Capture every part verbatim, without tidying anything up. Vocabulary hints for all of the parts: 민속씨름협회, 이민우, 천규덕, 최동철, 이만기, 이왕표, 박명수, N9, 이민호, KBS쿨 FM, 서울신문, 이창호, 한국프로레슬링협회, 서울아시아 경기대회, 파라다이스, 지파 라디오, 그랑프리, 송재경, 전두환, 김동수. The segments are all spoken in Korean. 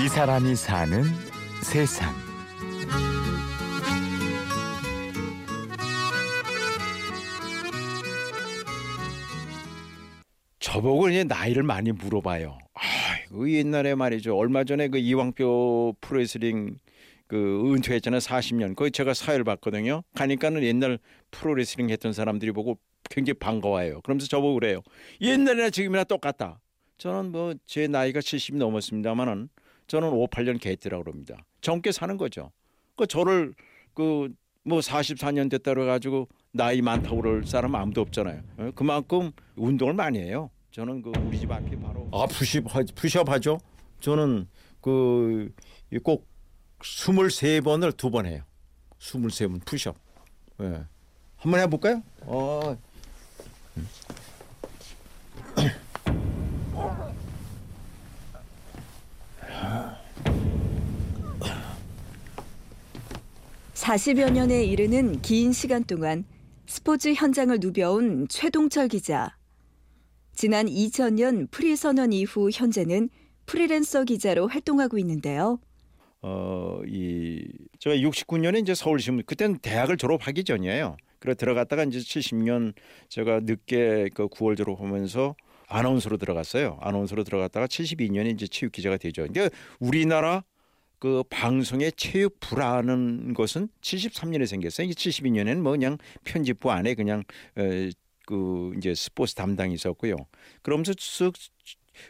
이 사람이 사는 세상. 저보고 이제 나이를 많이 물어봐요. 아이고, 옛날에 말이죠. 얼마 전에 그 이왕표 프로레슬링 그 은퇴했잖아요. 사십 년. 거기 제가 사회를 봤거든요. 가니까는 옛날 프로레슬링 했던 사람들이 보고 굉장히 반가워요. 그러면서 저보고 그래요. 옛날이나 지금이나 똑같다. 저는 뭐 제 나이가 칠십이 넘었습니다만은 저는 오십팔 년 개띠라고 그럽니다. 젊게 사는 거죠. 그 저를 그 뭐 사십사 년 됐다고 해가지고 나이 많다고 그럴 사람 아무도 없잖아요. 그만큼 운동을 많이 해요. 저는 그 우리 집 앞이 바로 아 푸시 푸시업 하죠. 저는 그 꼭 이십삼 번을 두 번 해요. 이십삼 번 푸시업. 예. 한번 해볼까요? 어. 사십여 년에 이르는 긴 시간 동안 스포츠 현장을 누벼온 최동철 기자. 지난 이천 년 프리 선언 이후 현재는 프리랜서 기자로 활동하고 있는데요. 어, 이 제가 육십구 년에 이제 서울신문, 그때는 대학을 졸업하기 전이에요. 그래 들어갔다가 이제 칠십 년 제가 늦게 그 구월 졸업하면서 아나운서로 들어갔어요. 아나운서로 들어갔다가 칠십이 년에 이제 체육 기자가 되죠. 그러니까 우리나라 그 방송의 체육 부라는 것은 칠십삼 년에 생겼어요. 이게 칠십이 년에는 뭐 그냥 편집부 안에 그냥 에, 그 이제 스포츠 담당이 있었고요. 그러면서 쓱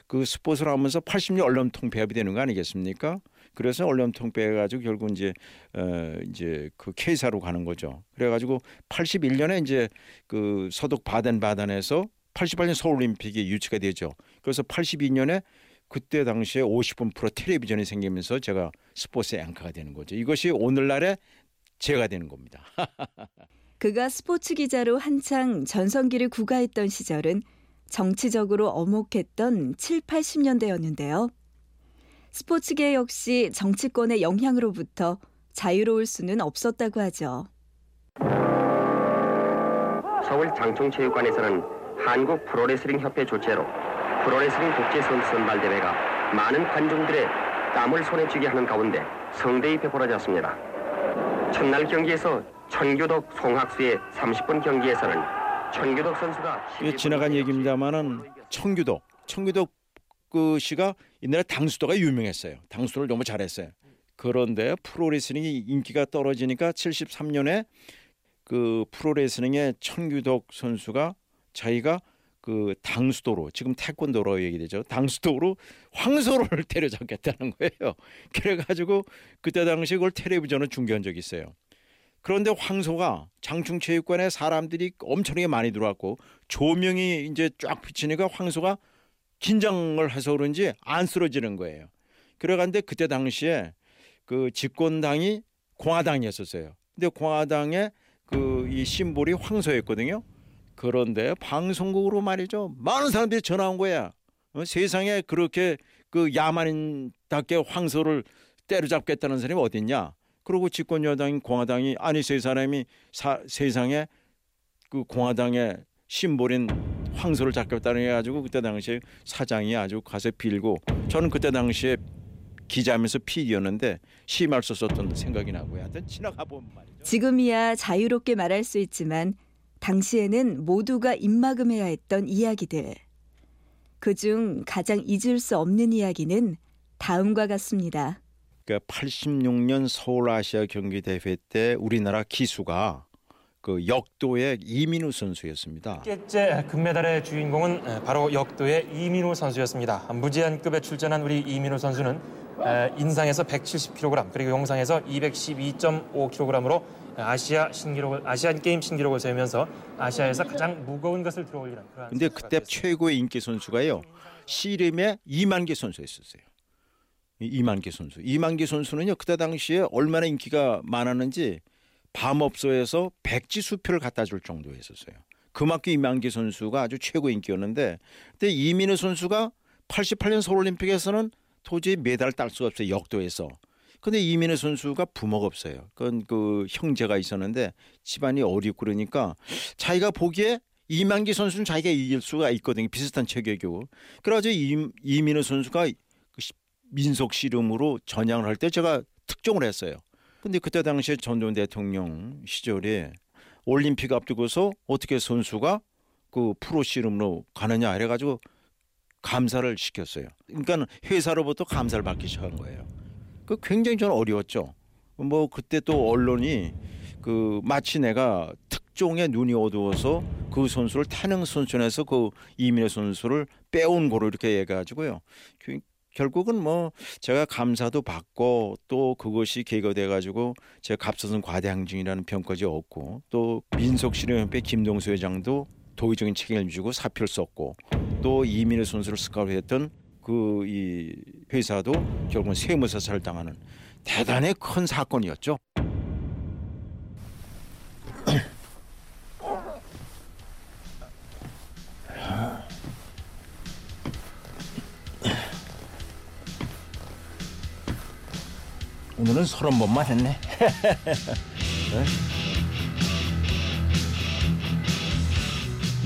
그 스포츠를 하면서 팔십 년 언론통폐합이 되는 거 아니겠습니까? 그래서 언론통폐해 가지고 결국 이제 어, 이제 그 K사로 가는 거죠. 그래가지고 팔십일 년에 이제 그 서독 바덴바덴에서 팔십팔 년 서울올림픽이 유치가 되죠. 그래서 팔십이 년에 그때 당시에 오십 분 프로 텔레비전이 생기면서 제가 스포츠 앵커가 되는 거죠. 이것이 오늘날의 제가 되는 겁니다. 그가 스포츠 기자로 한창 전성기를 구가했던 시절은 정치적으로 엄혹했던 칠팔십 년대였는데요. 스포츠계 역시 정치권의 영향으로부터 자유로울 수는 없었다고 하죠. 서울 장충체육관에서는 한국프로레슬링협회 주최로 프로레슬링 국제선수선발대회가 많은 관중들의 땀을 손에 쥐게 하는 가운데 성대히 벌어졌습니다. 첫날 경기에서 천규덕 송학수의 삼십 분 경기에서는 천규덕 선수가 이게 지나간 얘기입니다만은 천규덕 천규덕 그 씨가 옛날에 당수도가 유명했어요. 당수도를 너무 잘했어요. 그런데 프로레슬링이 인기가 떨어지니까 칠십삼 년에 그 프로레슬링의 천규덕 선수가 자기가 그 당수도로 지금 태권도로 얘기되죠. 당수도로 황소를 때려잡겠다는 거예요. 그래가지고 그때 당시 그걸 텔레비전으로 중계한 적이 있어요. 그런데 황소가 장충체육관에 사람들이 엄청나게 많이 들어왔고 조명이 이제 쫙 비치니까 황소가 긴장을 해서 그런지 안 쓰러지는 거예요. 그래가는데 그때 당시에 그 집권당이 공화당이었었어요. 근데 공화당의 그 이 심볼이 황소였거든요. 그런데 방송국으로 말이죠. 많은 사람들이 전화 온 거야. 어? 세상에 그렇게 그 야만인답게 황소를 때려잡겠다는 사람이 어딨냐. 그리고 집권 여당인 공화당이 아니 세 사람이 사, 세상에 그 공화당의 심볼인 황소를 잡겠다는 해가지고 그때 당시에 사장이 아주 가서 빌고 저는 그때 당시에 기자면서 피디였는데 심할 수 없었던 생각이 나고요. 하여튼 지나가 보면 말이죠. 지금이야 자유롭게 말할 수 있지만 당시에는 모두가 입막음해야 했던 이야기들. 그중 가장 잊을 수 없는 이야기는 다음과 같습니다. 그러니까 팔십육 년 서울아시아 경기대회 때 우리나라 기수가 그 역도의 이민우 선수였습니다. 셋째 금메달의 주인공은 바로 역도의 이민호 선수였습니다. 무제한급에 출전한 우리 이민호 선수는 인상에서 백칠십 킬로그램 그리고 영상에서 이백십이 점 오 킬로그램으로 아시아 신기록을 아시안 게임 신기록을 세우면서 아시아에서 가장 무거운 것을 들어올리는. 그런데 그때 최고의 인기 선수가요 씨름의 이만기 선수였었어요. 이만기 선수, 이만기 선수는요 그때 당시에 얼마나 인기가 많았는지 밤업소에서 백지 수표를 갖다 줄 정도였었어요. 그만큼 이만기 선수가 아주 최고 인기였는데, 근데 이민우 선수가 팔십팔 년 서울올림픽에서는 도저히 메달을 딸 수가 없어요. 역도에서. 근데 이민우 선수가 부모가 없어요. 그건 그 형제가 있었는데 집안이 어렵고 그러니까 자기가 보기에 이만기 선수는 자기가 이길 수가 있거든요. 비슷한 체격이고. 그래가지고 이민우 선수가 민속씨름으로 전향을 할 때 제가 특종을 했어요. 근데 그때 당시에 전두환 대통령 시절에 올림픽 앞두고서 어떻게 선수가 그 프로씨름으로 가느냐 이래가지고 감사를 시켰어요. 그러니까 회사로부터 감사를 받기 시작한 거예요. 그 굉장히 저는 어려웠죠. 뭐 그때 또 언론이 그 마치 내가 특종에 눈이 어두워서 그 선수를 태능 선수에서 그 이민호 선수를 빼온 거로 이렇게 얘기해가지고요. 결국은 뭐 제가 감사도 받고 또 그것이 계기가 돼가지고 제 갑상선 과대항증이라는 병까지 얻고 또 민속씨름협회 김동수 회장도 도의적인 책임을 지고 사표를 썼고 또 이민호 선수를 스카우트했던 그 이 회사도 결국은 세무사살을 당하는 대단히 큰 사건이었죠. 오늘은 서른 번만 했네.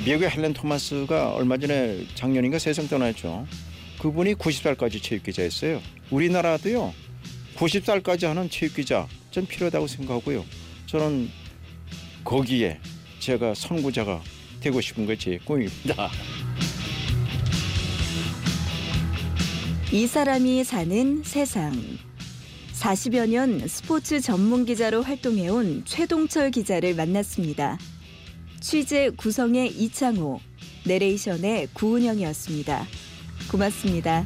미국의 헬렌 토마스가 얼마 전에 작년인가 세상 떠났죠. 그분이 구십 살까지 체육기자였어요. 우리나라도요. 구십 살까지 하는 체육기자 전 필요하다고 생각하고요. 저는 거기에 제가 선구자가 되고 싶은 게 제 꿈입니다. 이 사람이 사는 세상. 사십여 년 스포츠 전문 기자로 활동해온 최동철 기자를 만났습니다. 취재 구성의 이창호, 내레이션의 구은영이었습니다. 고맙습니다.